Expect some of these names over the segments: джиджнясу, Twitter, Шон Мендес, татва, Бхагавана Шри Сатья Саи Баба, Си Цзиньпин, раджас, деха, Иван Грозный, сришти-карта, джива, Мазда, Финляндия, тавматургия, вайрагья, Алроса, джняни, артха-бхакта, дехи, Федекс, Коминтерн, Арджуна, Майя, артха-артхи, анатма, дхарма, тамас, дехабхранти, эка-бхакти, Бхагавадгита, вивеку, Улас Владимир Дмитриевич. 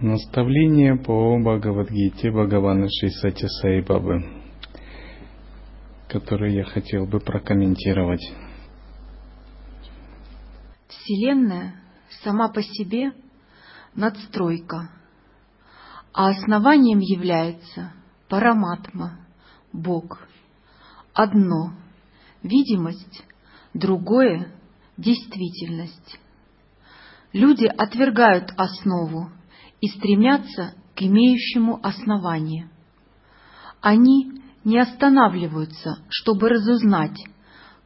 Наставление по Бхагавадгите Бхагавана Шри Сатья Саи Бабы, которое я хотел бы прокомментировать. Вселенная сама по себе надстройка, а основанием является параматма, Бог, одно, видимость, другое, действительность. Люди отвергают основу и стремятся к имеющему основанию. Они не останавливаются, чтобы разузнать,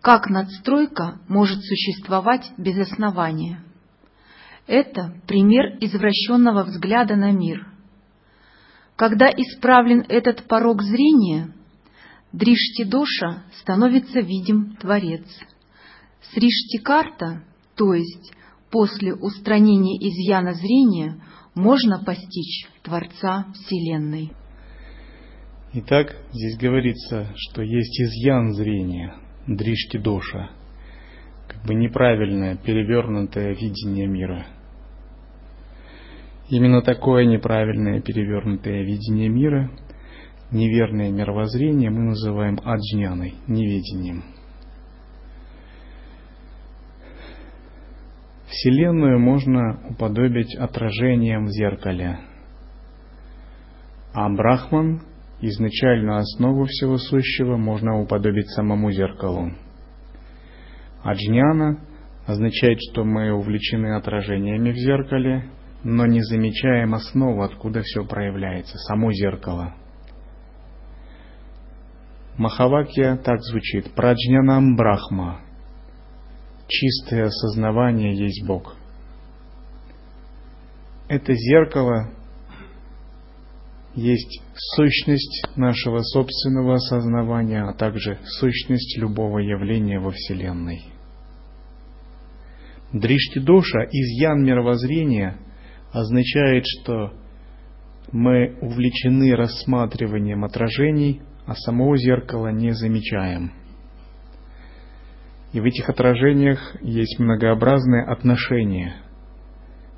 как надстройка может существовать без основания. Это пример извращенного взгляда на мир. Когда исправлен этот порог зрения, дришти-доша становится видим Творец. Сришти-карта, то есть после устранения изъяна зрения, можно постичь Творца Вселенной. Итак, здесь говорится, что есть изъян зрения, дришти-доша, как бы неправильное, перевернутое видение мира. Именно такое неправильное, перевернутое видение мира, неверное мировоззрение мы называем аджняной, неведением. Вселенную можно уподобить отражением в зеркале. А Брахман, изначально основу всего сущего, можно уподобить самому зеркалу. Аджняна означает, что мы увлечены отражениями в зеркале, но не замечаем основу, откуда все проявляется, само зеркало. Махавакья так звучит: Праджнянам Брахма. Чистое осознавание есть Бог. Это зеркало есть сущность нашего собственного осознавания, а также сущность любого явления во Вселенной. Дришти-доша, изъян мировоззрения, означает, что мы увлечены рассматриванием отражений, а самого зеркала не замечаем. И в этих отражениях есть многообразные отношения,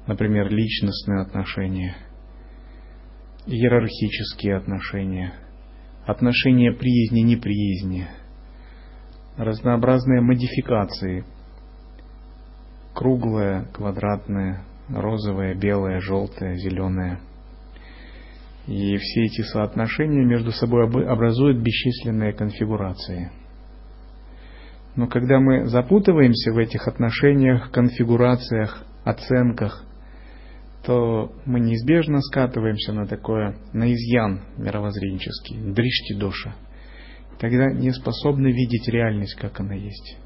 например, личностные отношения, иерархические отношения, отношения приязни-неприязни, разнообразные модификации, круглое, квадратное, розовое, белое, желтое, зеленое. И все эти соотношения между собой образуют бесчисленные конфигурации. Но когда мы запутываемся в этих отношениях, конфигурациях, оценках, то мы неизбежно скатываемся на такое, на изъян мировоззренческий, дришти-доша. Тогда не способны видеть реальность, как она есть.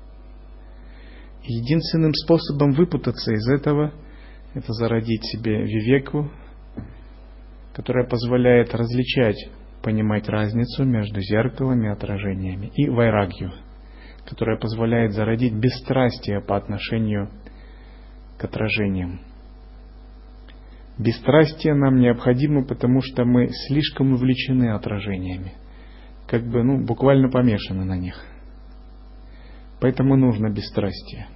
Единственным способом выпутаться из этого – это зародить себе вивеку, которая позволяет различать, понимать разницу между зеркалами и отражениями, и вайрагью, которая позволяет зародить бесстрастие по отношению к отражениям. Бесстрастие нам необходимо, потому что мы слишком увлечены отражениями, как бы, буквально помешаны на них. Поэтому нужно бесстрастие.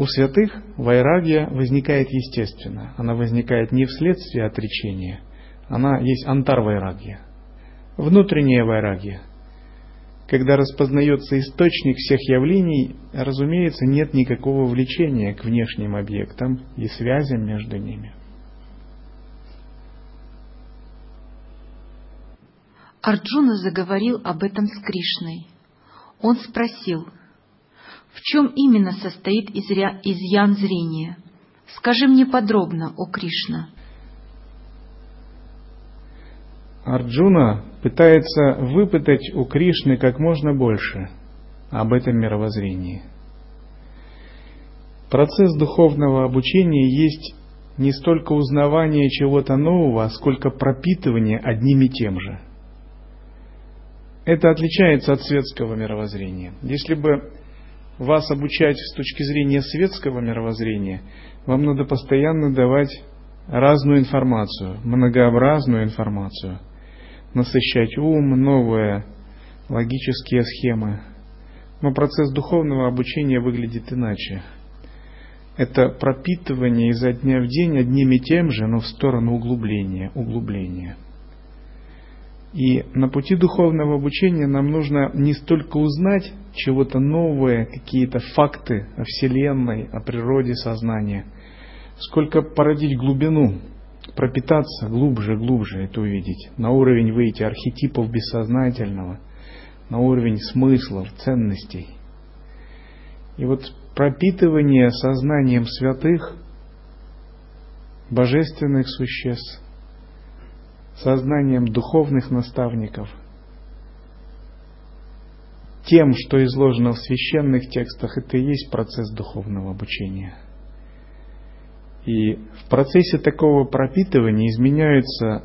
У святых вайрагья возникает естественно. Она возникает не вследствие отречения, она есть антар вайрагия, внутренняя вайрагия. Когда распознается источник всех явлений, разумеется, нет никакого влечения к внешним объектам и связям между ними. Арджуна заговорил об этом с Кришной. Он спросил: в чем именно состоит изъян зрения? Скажи мне подробно, о Кришна. Арджуна пытается выпытать у Кришны как можно больше об этом мировоззрении. Процесс духовного обучения есть не столько узнавание чего-то нового, сколько пропитывание одним и тем же. Это отличается от светского мировоззрения. Если бы вас обучать с точки зрения светского мировоззрения, вам надо постоянно давать разную информацию, многообразную информацию, насыщать ум, новые логические схемы. Но процесс духовного обучения выглядит иначе. Это пропитывание изо дня в день одним и тем же, но в сторону углубления. И на пути духовного обучения нам нужно не столько узнать чего-то новое, какие-то факты о Вселенной, о природе сознания, сколько породить глубину, пропитаться глубже это увидеть, на уровень выйти архетипов бессознательного, на уровень смыслов, ценностей. И вот пропитывание сознанием святых, божественных существ, сознанием духовных наставников, тем, что изложено в священных текстах, это и есть процесс духовного обучения. И в процессе такого пропитывания изменяется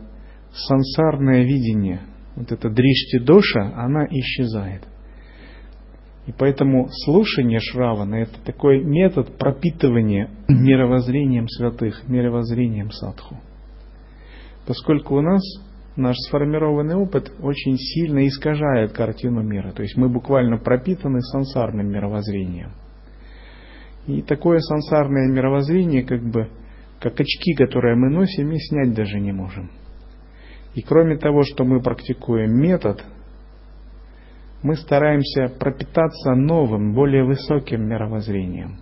сансарное видение. Вот эта дришти-доша, она исчезает. И поэтому слушание Шравана — это такой метод пропитывания мировоззрением святых, мировоззрением садху. Поскольку у нас наш сформированный опыт очень сильно искажает картину мира. То есть мы буквально пропитаны сансарным мировоззрением. И такое сансарное мировоззрение, как очки, которые мы носим, и снять даже не можем. И кроме того, что мы практикуем метод, мы стараемся пропитаться новым, более высоким мировоззрением.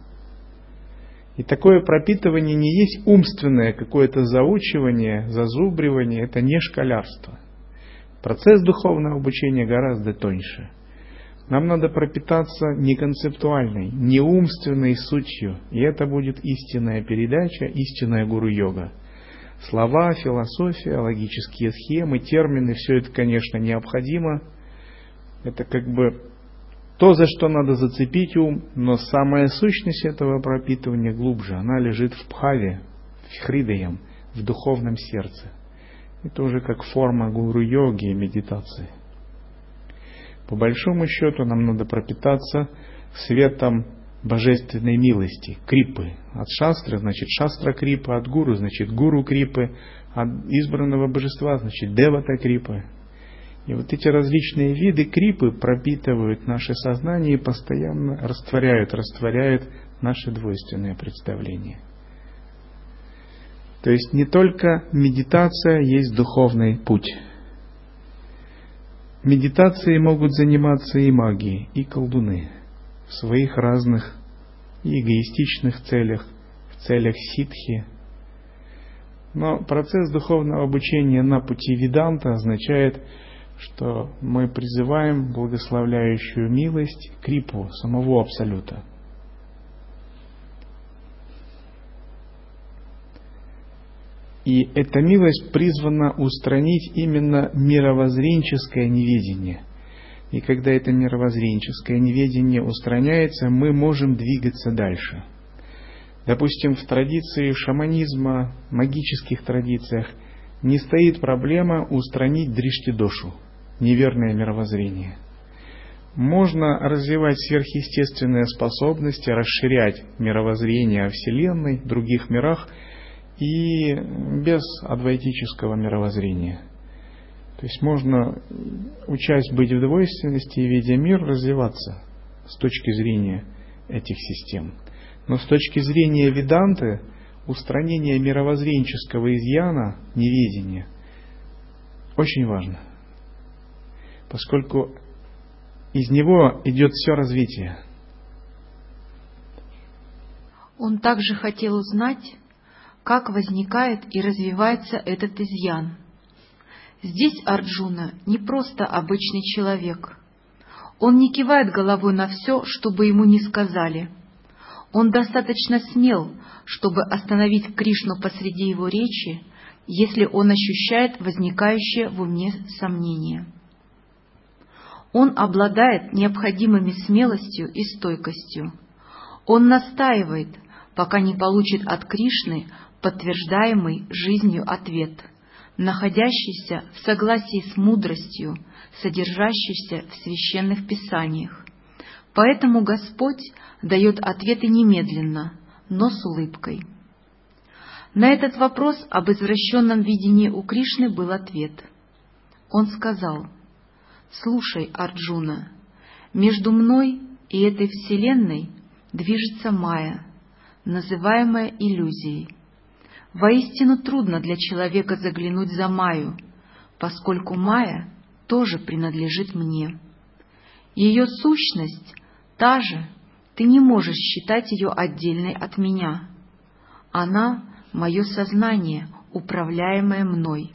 И такое пропитывание не есть умственное какое-то заучивание, зазубривание, это не школярство. Процесс духовного обучения гораздо тоньше. Нам надо пропитаться не концептуальной, не умственной сутью, и это будет истинная передача, истинная гуру-йога. Слова, философия, логические схемы, термины, все это, конечно, необходимо. Это то, за что надо зацепить ум, но самая сущность этого пропитывания глубже, она лежит в пхаве, в хридеям, в духовном сердце. Это уже как форма гуру-йоги и медитации. По большому счету нам надо пропитаться светом божественной милости, крипы. От шастры, значит, шастра крипа, от гуру, значит, гуру крипы, от избранного божества, значит, девата крипы. И вот эти различные виды крипы пропитывают наше сознание и постоянно растворяют наши двойственные представления. То есть не только медитация есть духовный путь. Медитацией могут заниматься и маги, и колдуны в своих разных и эгоистичных целях, в целях сиддхи. Но процесс духовного обучения на пути веданта означает, что мы призываем благословляющую милость крипу, самого Абсолюта. И эта милость призвана устранить именно мировоззренческое неведение. И когда это мировоззренческое неведение устраняется, мы можем двигаться дальше. Допустим, в традиции шаманизма, магических традициях не стоит проблема устранить дришти-дошу, неверное мировоззрение. Можно развивать сверхъестественные способности, расширять мировоззрение о Вселенной, других мирах, и без адвайтического мировоззрения. То есть можно, учась быть в двойственности и видя мир, развиваться с точки зрения этих систем. Но с точки зрения веданты, устранение мировоззренческого изъяна, неведения, очень важно. Поскольку из него идет все развитие. Он также хотел узнать, как возникает и развивается этот изъян. Здесь Арджуна не просто обычный человек. Он не кивает головой на все, что бы ему ни сказали. Он достаточно смел, чтобы остановить Кришну посреди его речи, если он ощущает возникающее в уме сомнение. Он обладает необходимыми смелостью и стойкостью. Он настаивает, пока не получит от Кришны подтверждаемый жизнью ответ, находящийся в согласии с мудростью, содержащейся в священных писаниях. Поэтому Господь дает ответы немедленно, но с улыбкой. На этот вопрос об извращенном видении у Кришны был ответ. Он сказал: «Слушай, Арджуна, между мной и этой вселенной движется майя, называемая иллюзией. Воистину трудно для человека заглянуть за майю, поскольку майя тоже принадлежит мне. Ее сущность та же, ты не можешь считать ее отдельной от меня. Она — мое сознание, управляемое мной.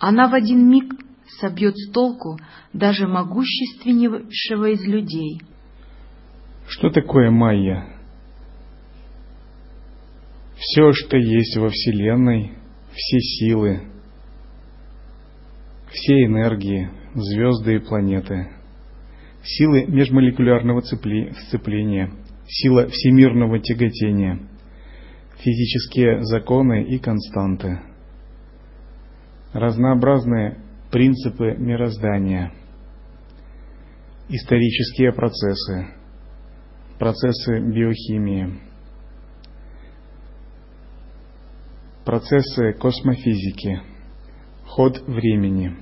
Она в один миг собьет с толку даже могущественнейшего из людей». Что такое майя? Все, что есть во Вселенной, все силы, все энергии, звезды и планеты, силы межмолекулярного сцепления, сила всемирного тяготения, физические законы и константы, разнообразные принципы мироздания, исторические процессы, процессы биохимии, процессы космофизики, ход времени,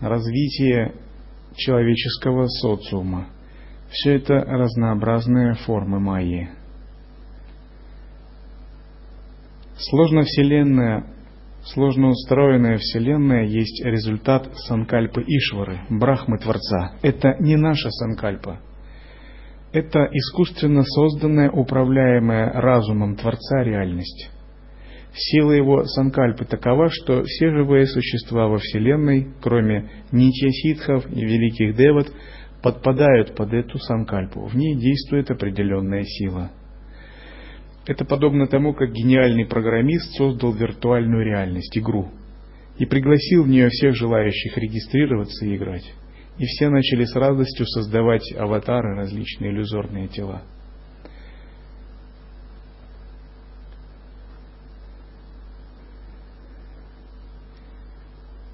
развитие человеческого социума – все это разнообразные формы майи. Сложно устроенная Вселенная есть результат санкальпы Ишвары, Брахмы Творца. Это не наша санкальпа. Это искусственно созданная, управляемая разумом Творца реальность. Сила его санкальпы такова, что все живые существа во Вселенной, кроме нитья-ситхов и великих деват, подпадают под эту санкальпу. В ней действует определенная сила. Это подобно тому, как гениальный программист создал виртуальную реальность, игру, и пригласил в нее всех желающих регистрироваться и играть. И все начали с радостью создавать аватары, различные иллюзорные тела.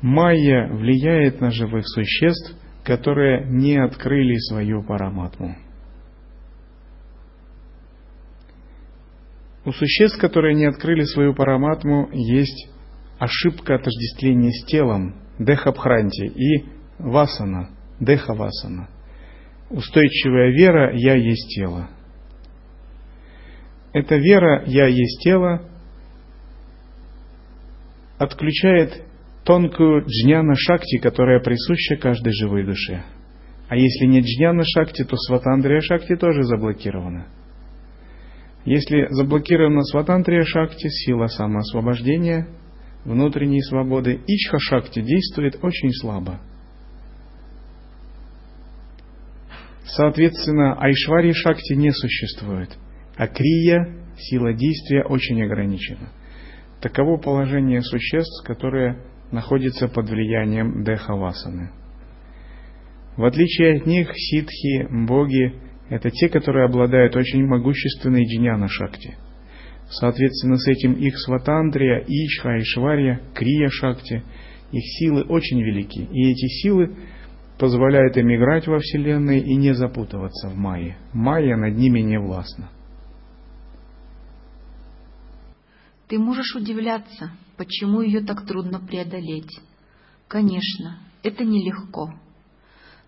Майя влияет на живых существ, которые не открыли свою параматму. У существ, которые не открыли свою параматму, есть ошибка отождествления с телом, дехабхранти, и васана, дехавасана. Устойчивая вера «я есть тело». Эта вера «я есть тело» отключает тонкую джняна-шакти, которая присуща каждой живой душе. А если нет джняна-шакти, то сватантрия-шакти тоже заблокирована. Если заблокирована сватантрия-шакти, сила самоосвобождения, внутренней свободы, ичха-шакти действует очень слабо. Соответственно, айшвария-шакти не существует, а крия, сила действия, очень ограничена. Таково положение существ, которые находится под влиянием дехавасаны. В отличие от них, сиддхи, боги – это те, которые обладают очень могущественной джняна-шакти. Соответственно, с этим их сватантрия, ичха, айшварья, крия-шакти, их силы очень велики, и эти силы позволяют им играть во Вселенной и не запутываться в майе. Майя над ними не властна. Ты можешь удивляться, почему ее так трудно преодолеть. Конечно, это нелегко.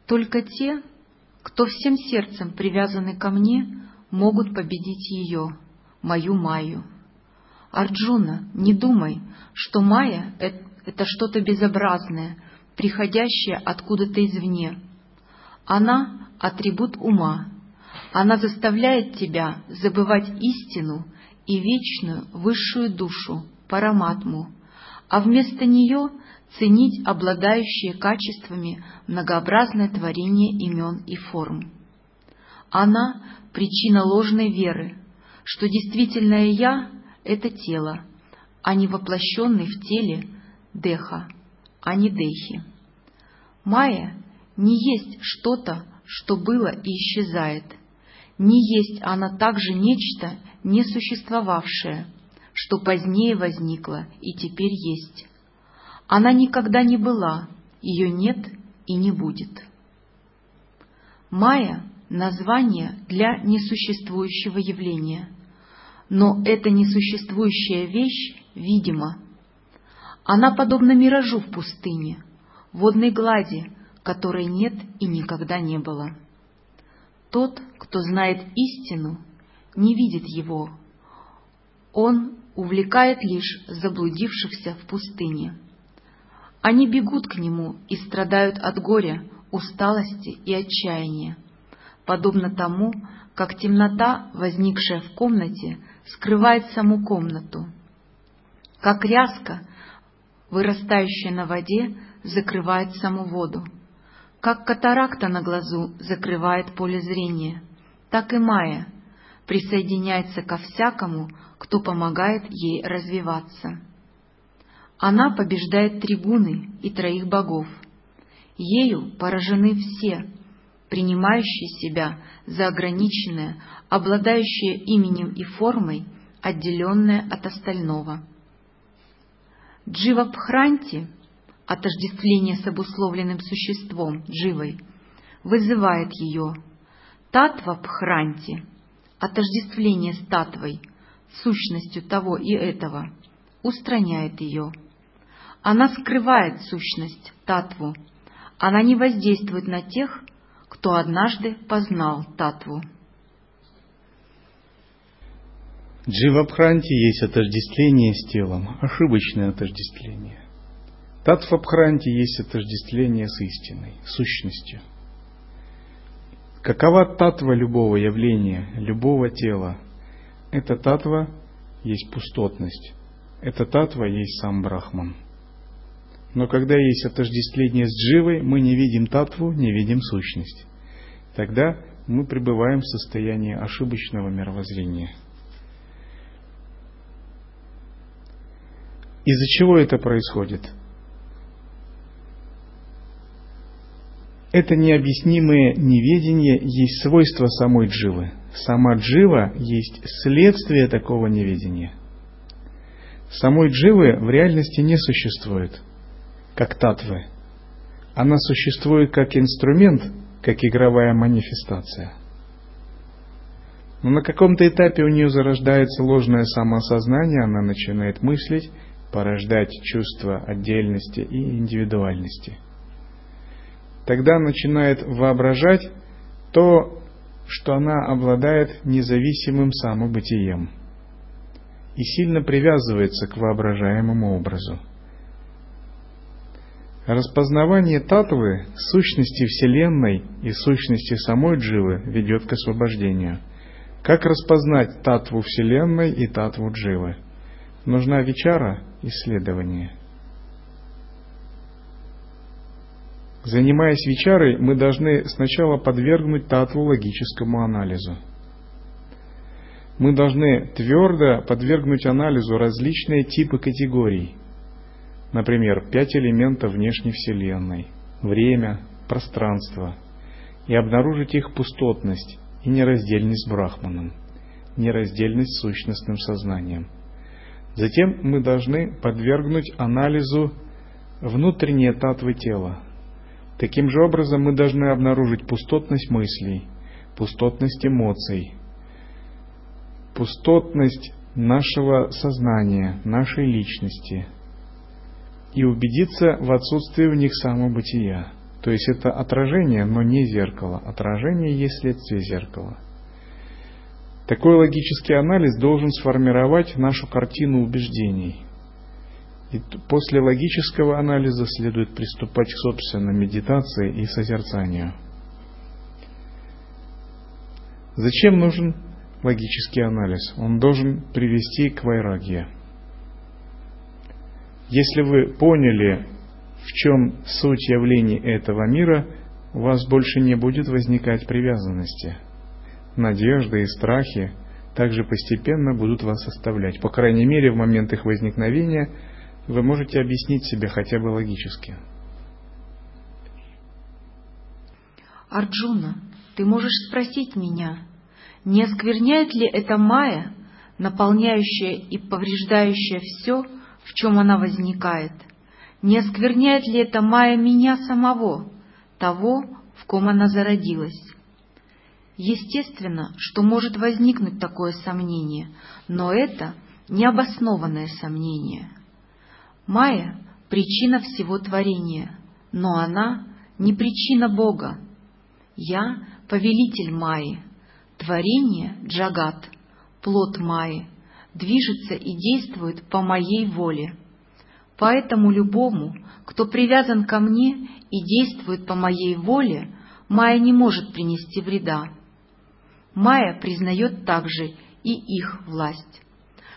Только те, кто всем сердцем привязаны ко мне, могут победить ее, мою майю. Арджуна, не думай, что майя — это что-то безобразное, приходящее откуда-то извне. Она — атрибут ума. Она заставляет тебя забывать истину и вечную высшую душу, параматму, а вместо нее ценить обладающие качествами многообразное творение имен и форм. Она – причина ложной веры, что действительное «я» – это тело, а не воплощенный в теле деха, а не дехи. Майя не есть что-то, что было и исчезает, не есть она также нечто, не существовавшее, что позднее возникло и теперь есть. Она никогда не была, ее нет и не будет. Майя – название для несуществующего явления, но эта несуществующая вещь видима. Она подобна миражу в пустыне, водной глади, которой нет и никогда не было. Тот, кто знает истину, не видит его. Он увлекает лишь заблудившихся в пустыне. Они бегут к нему и страдают от горя, усталости и отчаяния, подобно тому, как темнота, возникшая в комнате, скрывает саму комнату, как ряска, вырастающая на воде, закрывает саму воду, как катаракта на глазу закрывает поле зрения, так и Майя присоединяется ко всякому, кто помогает ей развиваться. Она побеждает тригуны и троих богов. Ею поражены все, принимающие себя за ограниченное, обладающее именем и формой, отделенное от остального. Джива-бхранти, отождествление с обусловленным существом, дживой, вызывает ее. Татва-бхранти, отождествление с татвой, сущностью того и этого, устраняет ее. Она скрывает сущность, татву. Она не воздействует на тех, кто однажды познал татву. Джива-бхранти есть отождествление с телом, ошибочное отождествление. Татва-бхранти есть отождествление с истиной, сущностью. Какова татва любого явления, любого тела? Эта татва есть пустотность. Эта татва есть сам Брахман. Но когда есть отождествление с дживой, мы не видим татву, не видим сущность. Тогда мы пребываем в состоянии ошибочного мировоззрения. Из-за чего это происходит? Это необъяснимое неведение есть свойство самой дживы. Сама джива есть следствие такого неведения. Самой дживы в реальности не существует, как татвы. Она существует как инструмент, как игровая манифестация. Но на каком-то этапе у нее зарождается ложное самоосознание, она начинает мыслить, порождать чувство отдельности и индивидуальности. Тогда начинает воображать то, что она обладает независимым самобытием, и сильно привязывается к воображаемому образу. Распознавание татвы, сущности Вселенной и сущности самой дживы ведет к освобождению. Как распознать татву Вселенной и татву дживы? Нужна вичара, исследование. Занимаясь вичарой, мы должны сначала подвергнуть татву логическому анализу. Мы должны твердо подвергнуть анализу различные типы категорий. Например, 5 элементов внешней Вселенной, время, пространство, и обнаружить их пустотность и нераздельность с Брахманом, нераздельность с сущностным сознанием. Затем мы должны подвергнуть анализу внутренние татвы тела. Таким же образом мы должны обнаружить пустотность мыслей, пустотность эмоций, пустотность нашего сознания, нашей личности, и убедиться в отсутствии в них самобытия. То есть это отражение, но не зеркало. Отражение есть следствие зеркала. Такой логический анализ должен сформировать нашу картину убеждений. И после логического анализа следует приступать к собственной медитации и созерцанию. Зачем нужен логический анализ? Он должен привести к вайрагье. Если вы поняли, в чем суть явлений этого мира, у вас больше не будет возникать привязанности. Надежды и страхи также постепенно будут вас оставлять. По крайней мере, в момент их возникновения вы можете объяснить себе хотя бы логически. Арджуна, ты можешь спросить меня: Не оскверняет ли это майя, наполняющая и повреждающая все, в чем она возникает? Не оскверняет ли это майя меня самого, того, в ком она зародилась? Естественно, что может возникнуть такое сомнение, но это необоснованное сомнение. Майя — причина всего творения, но она не причина Бога. Я — повелитель Майи. Творение — джагат, плод Майи, движется и действует по моей воле. Поэтому любому, кто привязан ко мне и действует по моей воле, Майя не может принести вреда. Майя признает также и их власть.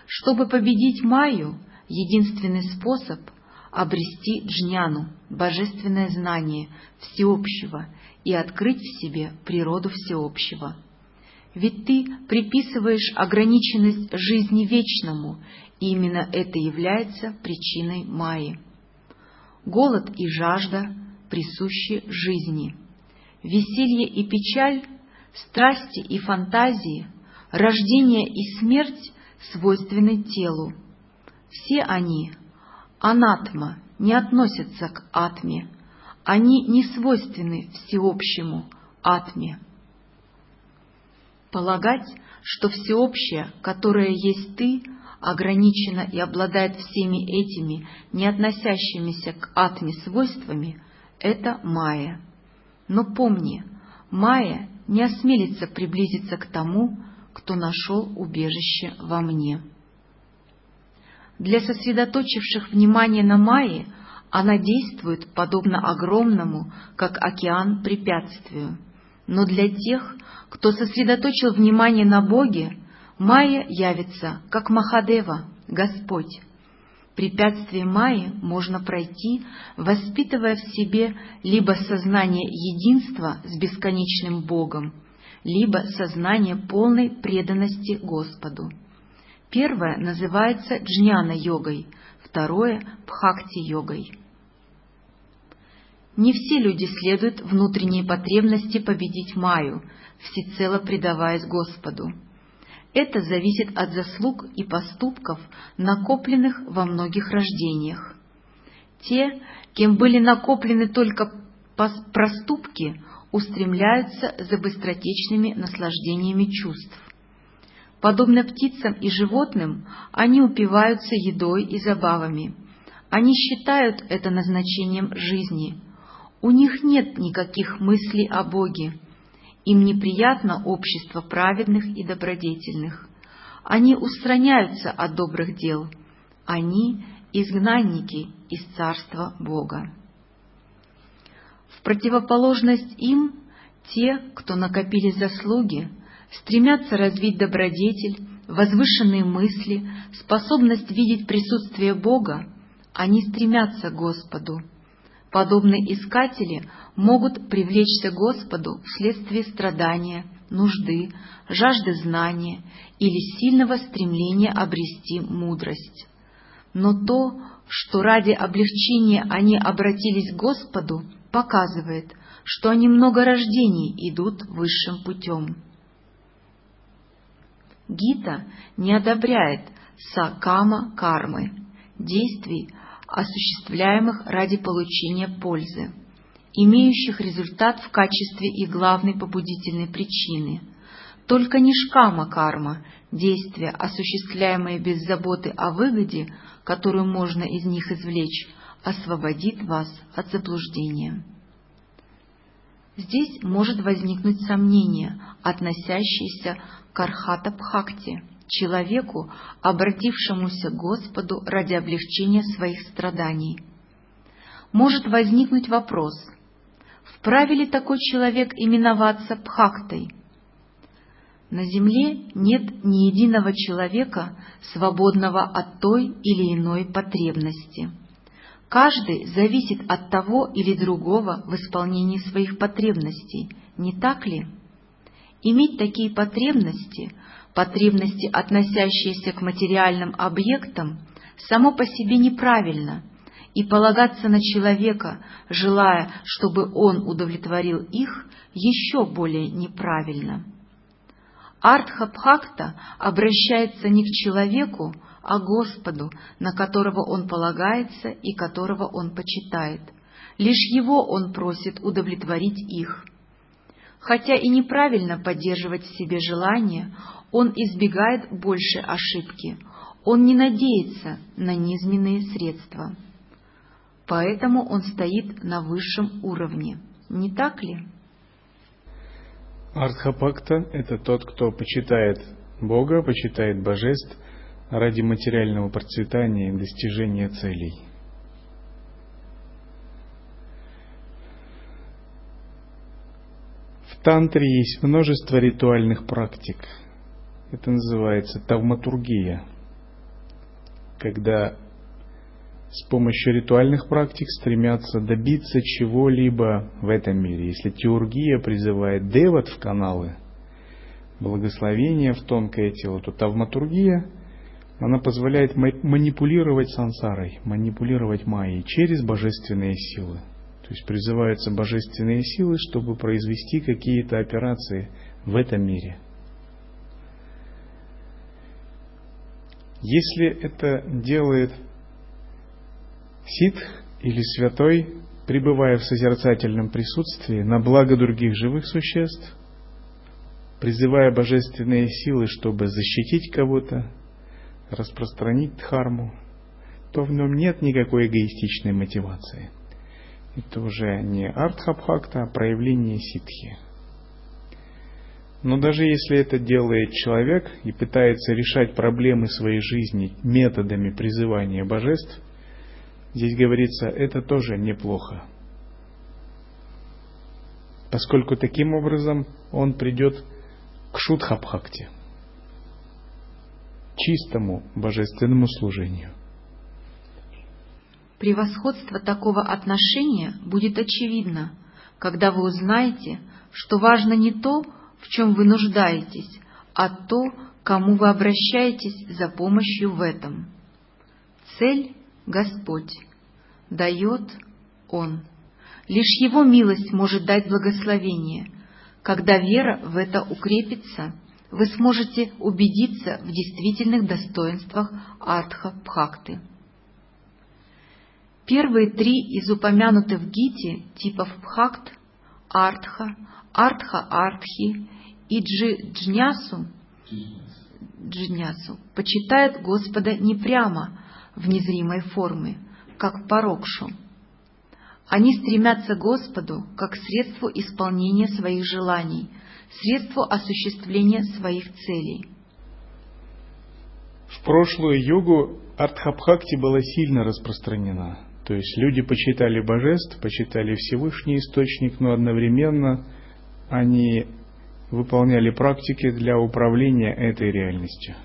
Чтобы победить Майю, единственный способ — обрести джняну, божественное знание всеобщего, и открыть в себе природу всеобщего. Ведь ты приписываешь ограниченность жизни вечному, и именно это является причиной Майи. Голод и жажда присущи жизни. Веселье и печаль, страсти и фантазии, рождение и смерть свойственны телу. Все они анатма, не относятся к атме, они не свойственны всеобщему атме. Полагать, что всеобщее, которое есть ты, ограничено и обладает всеми этими, не относящимися к атме свойствами, это майя. Но помни, майя не осмелится приблизиться к тому, кто нашел убежище во мне. Для сосредоточивших внимание на майе она действует подобно огромному, как океан, препятствию. Но для тех, кто сосредоточил внимание на Боге, майя явится, как Махадева, Господь. Препятствие майи можно пройти, воспитывая в себе либо сознание единства с бесконечным Богом, либо сознание полной преданности Господу. Первое называется джняна-йогой, второе – бхакти-йогой. Не все люди следуют внутренней потребности победить майю, всецело предаваясь Господу. Это зависит от заслуг и поступков, накопленных во многих рождениях. Те, кем были накоплены только проступки, устремляются за быстротечными наслаждениями чувств. Подобно птицам и животным, они упиваются едой и забавами. Они считают это назначением жизни. У них нет никаких мыслей о Боге. Им неприятно общество праведных и добродетельных. Они устраняются от добрых дел. Они – изгнанники из царства Бога. В противоположность им те, кто накопили заслуги, стремятся развить добродетель, возвышенные мысли, способность видеть присутствие Бога. Они стремятся к Господу. Подобные искатели могут привлечься к Господу вследствие страдания, нужды, жажды знания или сильного стремления обрести мудрость. Но то, что ради облегчения они обратились к Господу, показывает, что они много рождений идут высшим путем. Гита не одобряет сакама-кармы, действий, осуществляемых ради получения пользы, имеющих результат в качестве их главной побудительной причины. Только нишкама-карма, действия, осуществляемые без заботы о выгоде, которую можно из них извлечь, освободит вас от заблуждения. Здесь может возникнуть сомнение, относящееся к архата-бхакти, человеку, обратившемуся к Господу ради облегчения своих страданий. Может возникнуть вопрос, вправе ли такой человек именоваться бхактой? На земле нет ни единого человека, свободного от той или иной потребности. Каждый зависит от того или другого в исполнении своих потребностей, не так ли? Иметь такие потребности, потребности, относящиеся к материальным объектам, само по себе неправильно, и полагаться на человека, желая, чтобы он удовлетворил их, еще более неправильно. Артха-бхакта обращается не к человеку, а к Господу, на которого он полагается и которого он почитает. Лишь его он просит удовлетворить их. Хотя и неправильно поддерживать в себе желание, он избегает больше ошибки, он не надеется на низменные средства. Поэтому он стоит на высшем уровне, не так ли? Артха-бхакта – это тот, кто почитает Бога, почитает божеств ради материального процветания и достижения целей. В тантре есть множество ритуальных практик. Это называется тавматургия, когда с помощью ритуальных практик стремятся добиться чего-либо в этом мире. Если теургия призывает деват в каналы, благословение в тонкое тело, то тавматургия, она позволяет манипулировать сансарой, манипулировать майей через божественные силы. То есть призываются божественные силы, чтобы произвести какие-то операции в этом мире. Если это делает сиддх или святой, пребывая в созерцательном присутствии на благо других живых существ, призывая божественные силы, чтобы защитить кого-то, распространить дхарму, то в нем нет никакой эгоистичной мотивации. Это уже не артха-бхакта, а проявление сиддхи. Но даже если это делает человек и пытается решать проблемы своей жизни методами призывания божеств, здесь говорится, это тоже неплохо, поскольку таким образом он придет к шудха-бхакте, чистому божественному служению. Превосходство такого отношения будет очевидно, когда вы узнаете, что важно не то, в чем вы нуждаетесь, а то, кому вы обращаетесь за помощью в этом. Цель – Господь, дает Он. Лишь Его милость может дать благословение. Когда вера в это укрепится, вы сможете убедиться в действительных достоинствах артха-бхакты. Первые три из упомянутых в гите типов бхакт – артха, артха-артхи и джиджнясу – почитают Господа не прямо, в незримой форме, как порокшу. Они стремятся к Господу как к средству исполнения своих желаний, средству осуществления своих целей. В прошлую югу артха-бхакти была сильно распространена. То есть люди почитали божеств, почитали Всевышний Источник, но одновременно они выполняли практики для управления этой реальностью.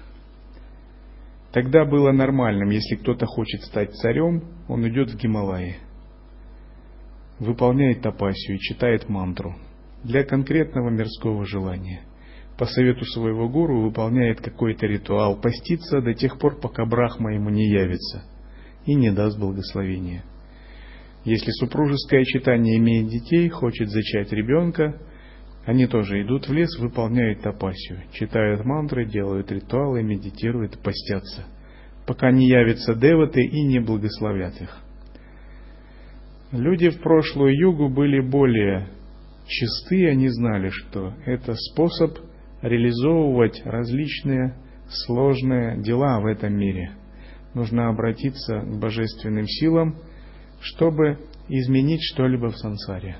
Тогда было нормальным, если кто-то хочет стать царем, он идет в Гималаи, выполняет тапасию и читает мантру для конкретного мирского желания. По совету своего гуру выполняет какой-то ритуал, постится до тех пор, пока Брахма ему не явится и не даст благословения. Если супружеское читание имеет детей, хочет зачать ребенка, они тоже идут в лес, выполняют тапасию, читают мантры, делают ритуалы, медитируют, постятся, пока не явятся деваты и не благословят их. Люди в прошлую югу были более чисты, они знали, что это способ реализовывать различные сложные дела в этом мире. Нужно обратиться к божественным силам, чтобы изменить что-либо в сансаре.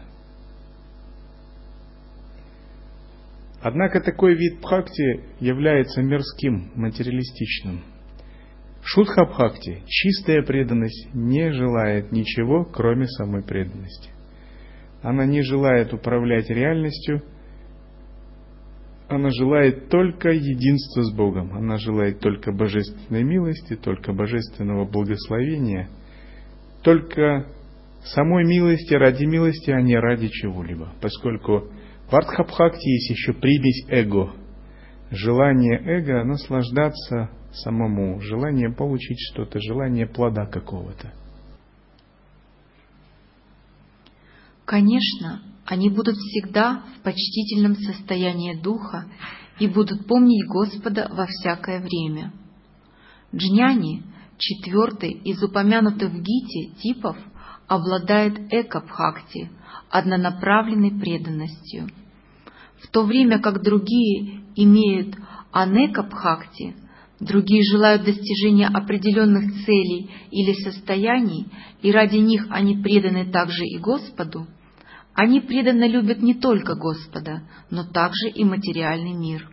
Однако такой вид бхакти является мирским, материалистичным. Шудха-бхакти, чистая преданность, не желает ничего, кроме самой преданности. Она не желает управлять реальностью, она желает только единства с Богом, она желает только божественной милости, только божественного благословения, только самой милости, ради милости, а не ради чего-либо, поскольку в артха-бхакти есть еще примесь эго. Желание эго наслаждаться самому, желание получить что-то, желание плода какого-то. Конечно, они будут всегда в почтительном состоянии духа и будут помнить Господа во всякое время. Джняни, четвертый из упомянутых в гите типов, обладает эка-бхакти, однонаправленной преданностью, в то время как другие имеют анека-бхакти. Другие желают достижения определенных целей или состояний, и ради них они преданы также и Господу. Они преданно любят не только Господа, но также и материальный мир.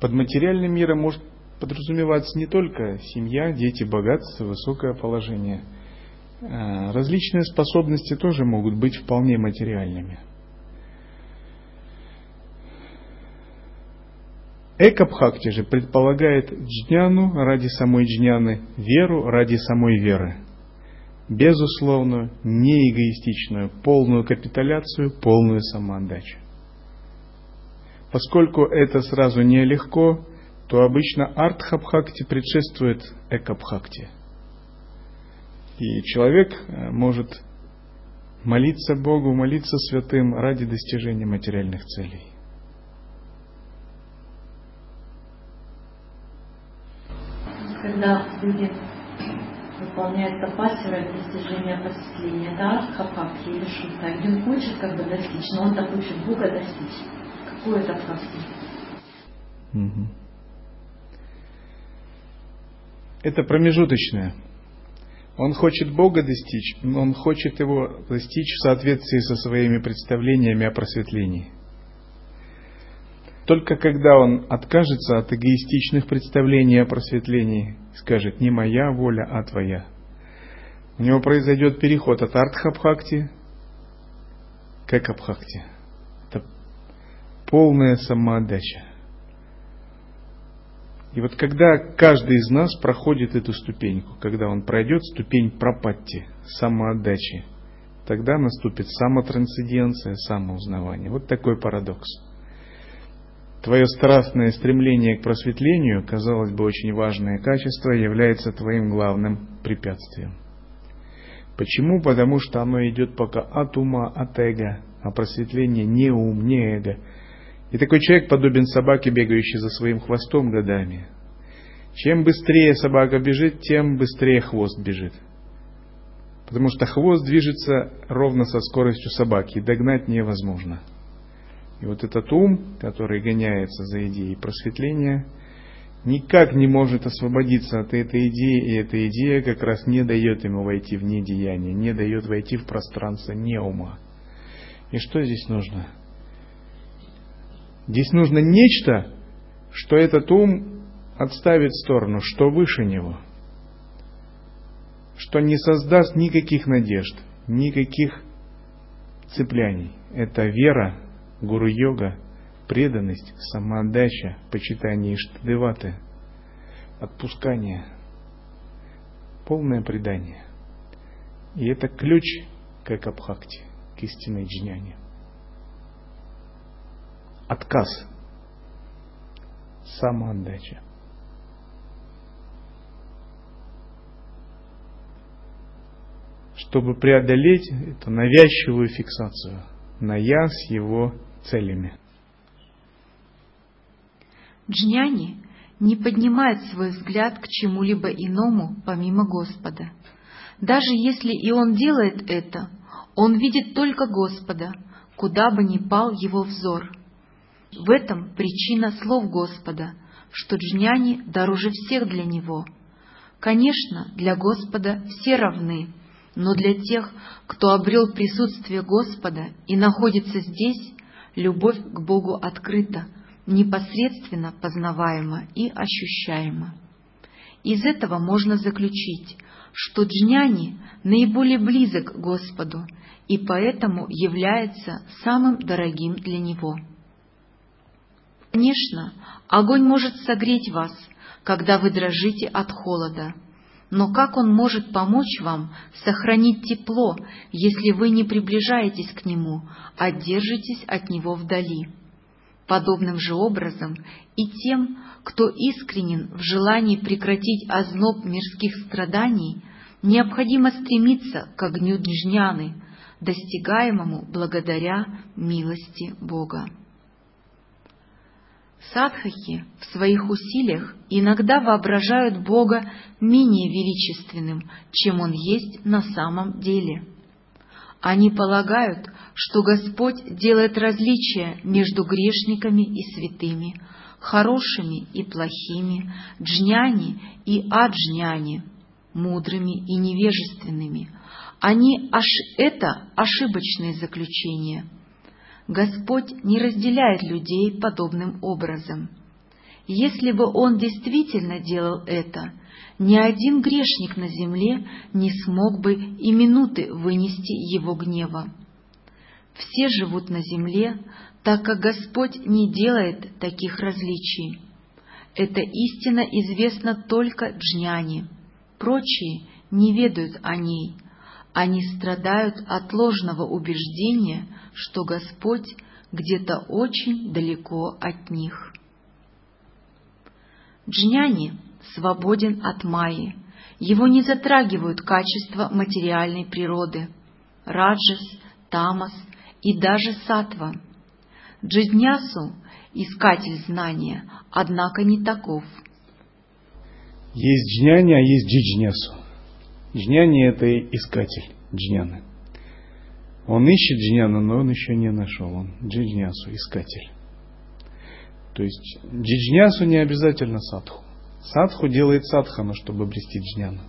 Под материальным миром может подразумеваться не только семья, дети, богатство, высокое положение. Различные способности тоже могут быть вполне материальными. Эка-бхакти же предполагает джняну ради самой джняны, веру ради самой веры. Безусловную, неэгоистичную, полную капитуляцию, полную самоотдачу. Поскольку это сразу нелегко, то обычно артха-бхакти предшествует эка-бхакти. И человек может молиться Богу, молиться святым ради достижения материальных целей. Когда люди выполняют тапаси ради достижения просветления, это артха-бхакти или шутка. Один хочет как бы достичь, но он так хочет Бога достичь. Какое это бхакти? Это промежуточное. Он хочет Бога достичь, но он хочет его достичь в соответствии со своими представлениями о просветлении. Только когда он откажется от эгоистичных представлений о просветлении, скажет «не моя воля, а твоя», у него произойдет переход от артха-бхакти к эка-бхакти. Это полная самоотдача. И вот когда каждый из нас проходит эту ступеньку, когда он пройдет ступень прапатти, самоотдачи, тогда наступит самотрансценденция, самоузнавание. Вот такой парадокс. Твое страстное стремление к просветлению, казалось бы, очень важное качество, является твоим главным препятствием. Почему? Потому что оно идет пока от ума, от эго, а просветление не ум, не эго. И такой человек подобен собаке, бегающей за своим хвостом годами. Чем быстрее собака бежит, тем быстрее хвост бежит. Потому что хвост движется ровно со скоростью собаки, и догнать невозможно. И вот этот ум, который гоняется за идеей просветления, никак не может освободиться от этой идеи, и эта идея как раз не дает ему войти в недеяние, не дает войти в пространство неума. И что здесь нужно? Здесь нужно нечто, что этот ум отставит в сторону, что выше него, что не создаст никаких надежд, никаких цепляний. Это вера, гуру-йога, преданность, самоотдача, почитание иштадеваты, отпускание, полное предание. И это ключ к эка-бхакти, к истинной джняне. Отказ, самоотдача. Чтобы преодолеть эту навязчивую фиксацию на «я» с его целями. Джняни не поднимает свой взгляд к чему-либо иному, помимо Господа. Даже если и он делает это, он видит только Господа, куда бы ни пал его взор. В этом причина слов Господа, что джняни дороже всех для него. Конечно, для Господа все равны, но для тех, кто обрел присутствие Господа и находится здесь, любовь к Богу открыта, непосредственно познаваема и ощущаема. Из этого можно заключить, что джняни наиболее близок к Господу и поэтому является самым дорогим для него. Конечно, огонь может согреть вас, когда вы дрожите от холода, но как он может помочь вам сохранить тепло, если вы не приближаетесь к нему, а держитесь от него вдали? Подобным же образом и тем, кто искренен в желании прекратить озноб мирских страданий, необходимо стремиться к огню джняны, достигаемому благодаря милости Бога. Садхаки в своих усилиях иногда воображают Бога менее величественным, чем Он есть на самом деле. Они полагают, что Господь делает различия между грешниками и святыми, хорошими и плохими, джняни и аджняни, мудрыми и невежественными. Это ошибочные заключения. Господь не разделяет людей подобным образом. Если бы Он действительно делал это, ни один грешник на земле не смог бы и минуты вынести Его гнева. Все живут на земле, так как Господь не делает таких различий. Эта истина известна только джняни. Прочие не ведают о ней. Они страдают от ложного убеждения, что Господь где-то очень далеко от них. Джняни свободен от майи. Его не затрагивают качества материальной природы – раджас, тамас и даже сатва. Джиджнясу – искатель знания, однако не таков. Есть джняни, а есть джиджнясу. Джняни – это искатель джняны. Он ищет джняну, но он еще не нашел. Он джиджнясу – искатель. То есть джиджнясу не обязательно садху. Садху делает садхану, чтобы обрести джняну.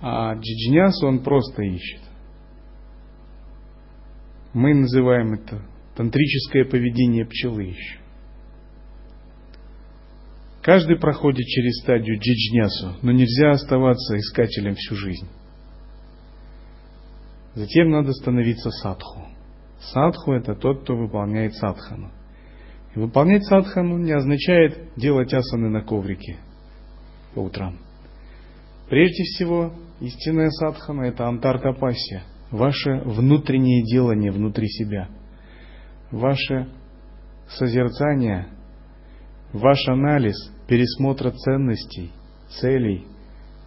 А джиджнясу он просто ищет. Мы называем это тантрическое поведение пчелы еще. Каждый проходит через стадию джиджнясу, но нельзя оставаться искателем всю жизнь. Затем надо становиться садху. Садху – это тот, кто выполняет садхану. И выполнять садхану не означает делать асаны на коврике по утрам. Прежде всего, истинная садхана – это антар-тапасья, ваше внутреннее делание внутри себя, ваше созерцание, ваш анализ пересмотра ценностей, целей,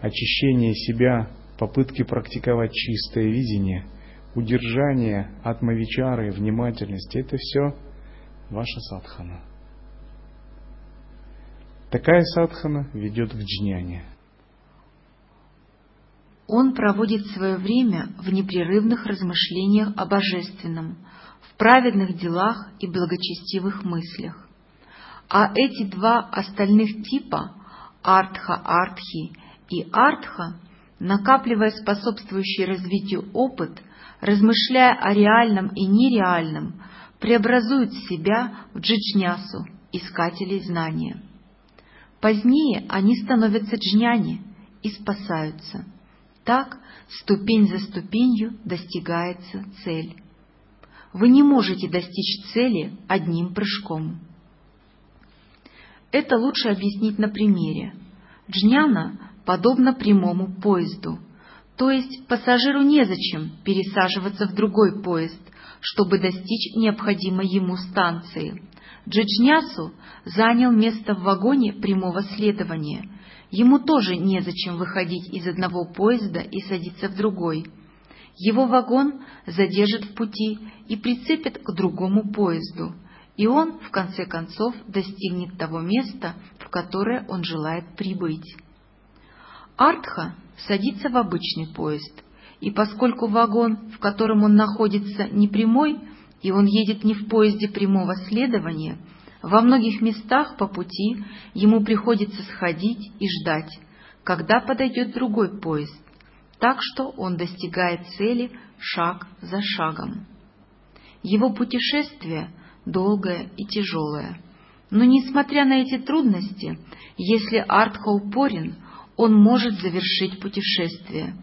очищение себя, попытки практиковать чистое видение, удержание атмавичары, внимательности – это все ваша садхана. Такая садхана ведет к джняне. Он проводит свое время в непрерывных размышлениях о Божественном, в праведных делах и благочестивых мыслях. А эти два остальных типа – артха-артхи и артха, накапливая способствующий развитию опыт, размышляя о реальном и нереальном, преобразуют себя в джиджнясу, искателей знания. Позднее они становятся джняни и спасаются. Так ступень за ступенью достигается цель. Вы не можете достичь цели одним прыжком. Это лучше объяснить на примере. Джняна подобна прямому поезду, то есть пассажиру незачем пересаживаться в другой поезд, чтобы достичь необходимой ему станции. Джиджнясу занял место в вагоне прямого следования. Ему тоже незачем выходить из одного поезда и садиться в другой. Его вагон задержит в пути и прицепит к другому поезду, и он, в конце концов, достигнет того места, в которое он желает прибыть. Артха садится в обычный поезд, и поскольку вагон, в котором он находится, не прямой, и он едет не в поезде прямого следования, во многих местах по пути ему приходится сходить и ждать, когда подойдет другой поезд, так что он достигает цели шаг за шагом. Его путешествие долгое и тяжелое. Но несмотря на эти трудности, если артха упорен, он может завершить путешествие.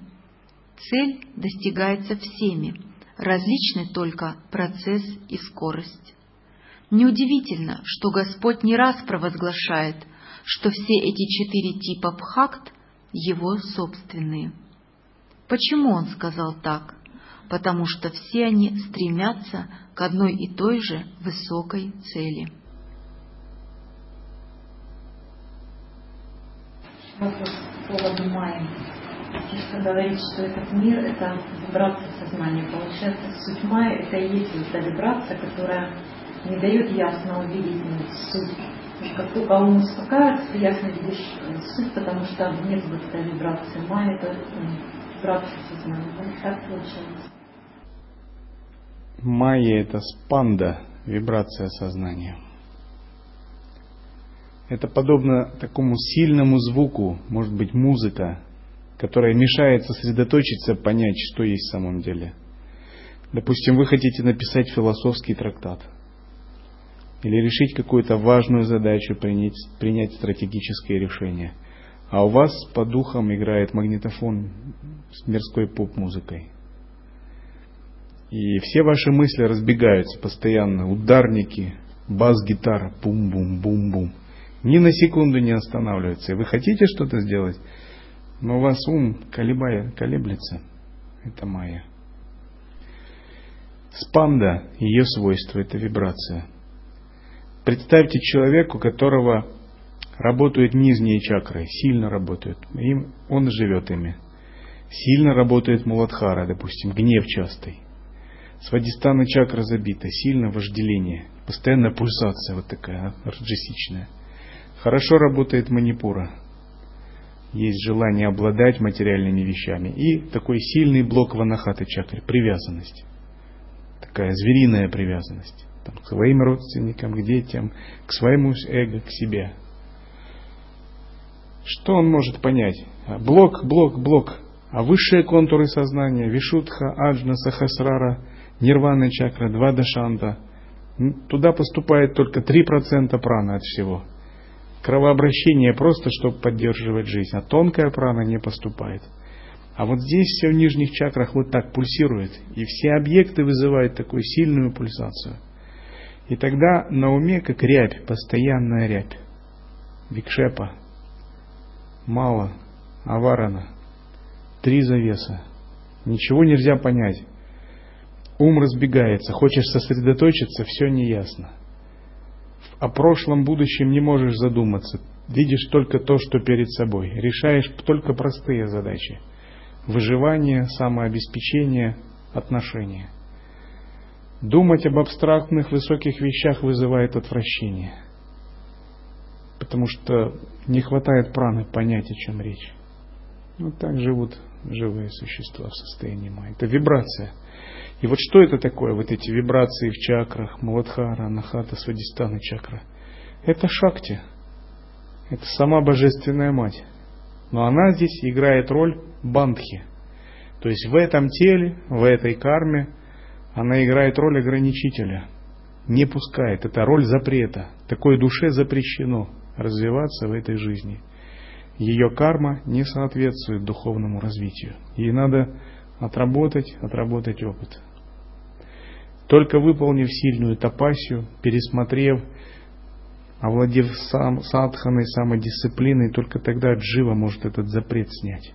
Цель достигается всеми, различны только процесс и скорость. Неудивительно, что Господь не раз провозглашает, что все эти 4 типа бхакт – Его собственные. Почему Он сказал так? Потому что все они стремятся к одной и той же высокой цели. Вопрос по поводу майи. Если говорить, что этот мир – это вибрация сознания, получается, суть майи – это и есть та вибрация, которая не дает ясно увидеть суть. Как только он успокаивается, ясно видишь суть, потому что нет вот этой вибрации майя, это вибрация сознания. Так получается. Майя — это спанда, вибрация сознания. Это подобно такому сильному звуку, может быть, музыка, которая мешает сосредоточиться, понять, что есть в самом деле. Допустим, вы хотите написать философский трактат или решить какую-то важную задачу, принять стратегическое решение. А у вас по духам играет магнитофон с мирской поп-музыкой. И все ваши мысли разбегаются постоянно. Ударники, бас-гитара, бум-бум-бум-бум. Ни на секунду не останавливаются. И вы хотите что-то сделать, но у вас ум колеблется. Это майя. Спанда, ее свойство — это вибрация. Представьте человека, у которого работают нижние чакры, сильно работают, он живет ими. Сильно работает муладхара, допустим, гнев частый. Свадистана чакра забита, сильно вожделение, постоянная пульсация вот такая, раджасичная. Хорошо работает манипура. Есть желание обладать материальными вещами. И такой сильный блок в анахата чакре, привязанность. Такая звериная привязанность. Там, к своим родственникам, к детям, к своему эго, к себе. Что он может понять? Блок. А высшие контуры сознания, вишудха, аджна, сахасрара, нирвана чакра, два дашанта. Туда поступает только 3% праны от всего. Кровообращение просто, чтобы поддерживать жизнь, а тонкая прана не поступает. А вот здесь все в нижних чакрах вот так пульсирует, и все объекты вызывают такую сильную пульсацию. И тогда на уме как рябь, постоянная рябь, викшепа, мала, аварана, три завеса. Ничего нельзя понять. Ум разбегается, хочешь сосредоточиться, все неясно. О прошлом, будущем не можешь задуматься. Видишь только то, что перед собой. Решаешь только простые задачи. Выживание, самообеспечение, отношения. Думать об абстрактных, высоких вещах вызывает отвращение. Потому что не хватает праны понять, о чем речь. Вот так живут живые существа в состоянии майя. Это вибрация. И вот что это такое, вот эти вибрации в чакрах, муладхара, анахата, свадистана чакра? Это шакти. Это сама Божественная Мать. Но она здесь играет роль бандхи. То есть в этом теле, в этой карме она играет роль ограничителя. Не пускает. Это роль запрета. Такой душе запрещено развиваться в этой жизни. Ее карма не соответствует духовному развитию. Ей надо отработать опыт. Только выполнив сильную тапасию, пересмотрев, овладев садханой, самодисциплиной, только тогда джива может этот запрет снять.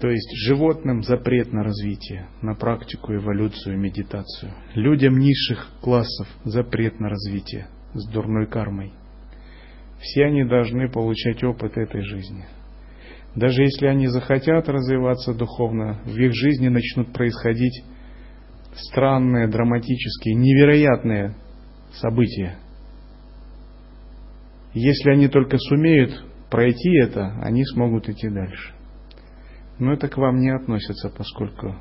То есть животным запрет на развитие, на практику, эволюцию, медитацию. Людям низших классов запрет на развитие с дурной кармой. Все они должны получать опыт этой жизни. Даже если они захотят развиваться духовно, в их жизни начнут происходить странные, драматические, невероятные события. Если они только сумеют пройти это, они смогут идти дальше. Но это к вам не относится, поскольку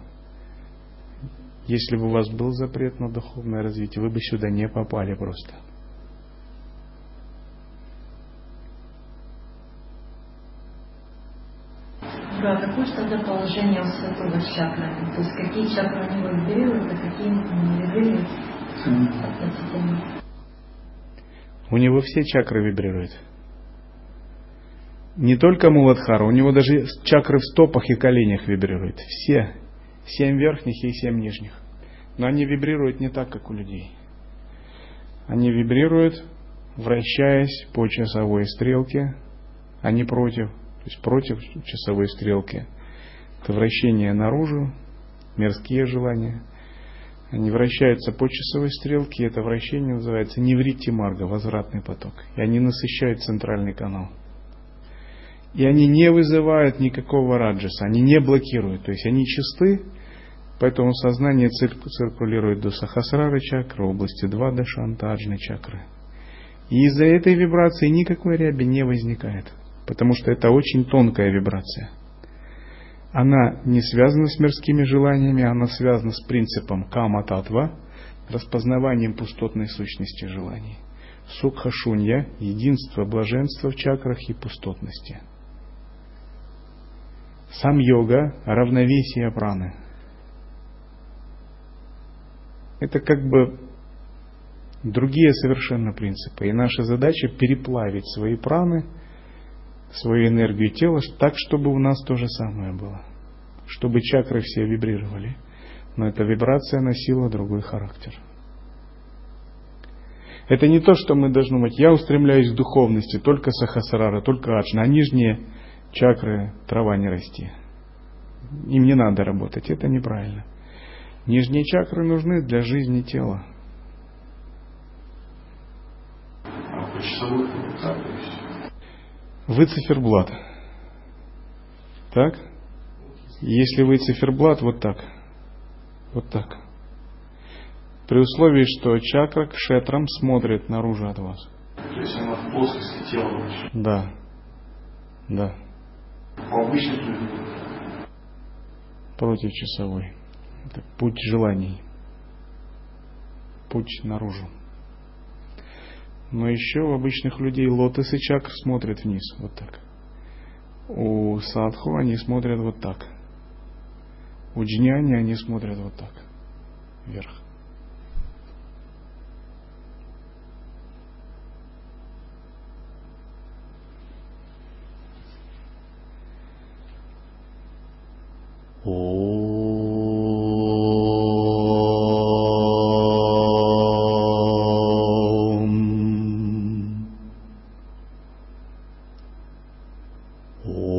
если бы у вас был запрет на духовное развитие, вы бы сюда не попали просто. Да, какое же тогда положение у святого чакры? То есть какие чакры у него вибрируют, а какие не вибрируют? У него все чакры вибрируют. Не только муладхара, у него даже чакры в стопах и коленях вибрируют. Все. 7 верхних и 7 нижних. Но они вибрируют не так, как у людей. Они вибрируют, вращаясь по часовой стрелке, а не против. То есть против часовой стрелки. Это вращение наружу, мирские желания. Они вращаются по часовой стрелке, и это вращение называется невритти марга, возвратный поток. И они насыщают центральный канал. И они не вызывают никакого раджаса, они не блокируют. То есть они чисты, Поэтому сознание циркулирует до сахасрары чакры, области двадаши, антарджной чакры. И из-за этой вибрации никакой ряби не возникает, потому что это очень тонкая вибрация. Она не связана с мирскими желаниями, она связана с принципом кама-татва, распознаванием пустотной сущности желаний. Сукха-шунья, единство, блаженство в чакрах и пустотности. Сам йога, равновесие праны. Это как бы другие совершенно принципы. И наша задача переплавить свои праны, свою энергию тела, так, чтобы у нас то же самое было. Чтобы чакры все вибрировали. Но эта вибрация носила другой характер. Это не то, что мы должны быть. Я устремляюсь к духовности, только сахасрара, только аджна. А нижние чакры трава не расти. Им не надо работать. Это неправильно. Нижние чакры нужны для жизни тела. Вы циферблат. Так? Если вы циферблат, вот так. Вот так. При условии, что чакра к кшетрам смотрит наружу от вас. То есть она в плоскости тела вообще? Да. Да. По обычным людям? Против часовой. Это путь желаний. Путь наружу. Но еще у обычных людей лотос и чакр смотрят вниз, вот так. У садху они смотрят вот так. У джняни они смотрят вот так, вверх. Om.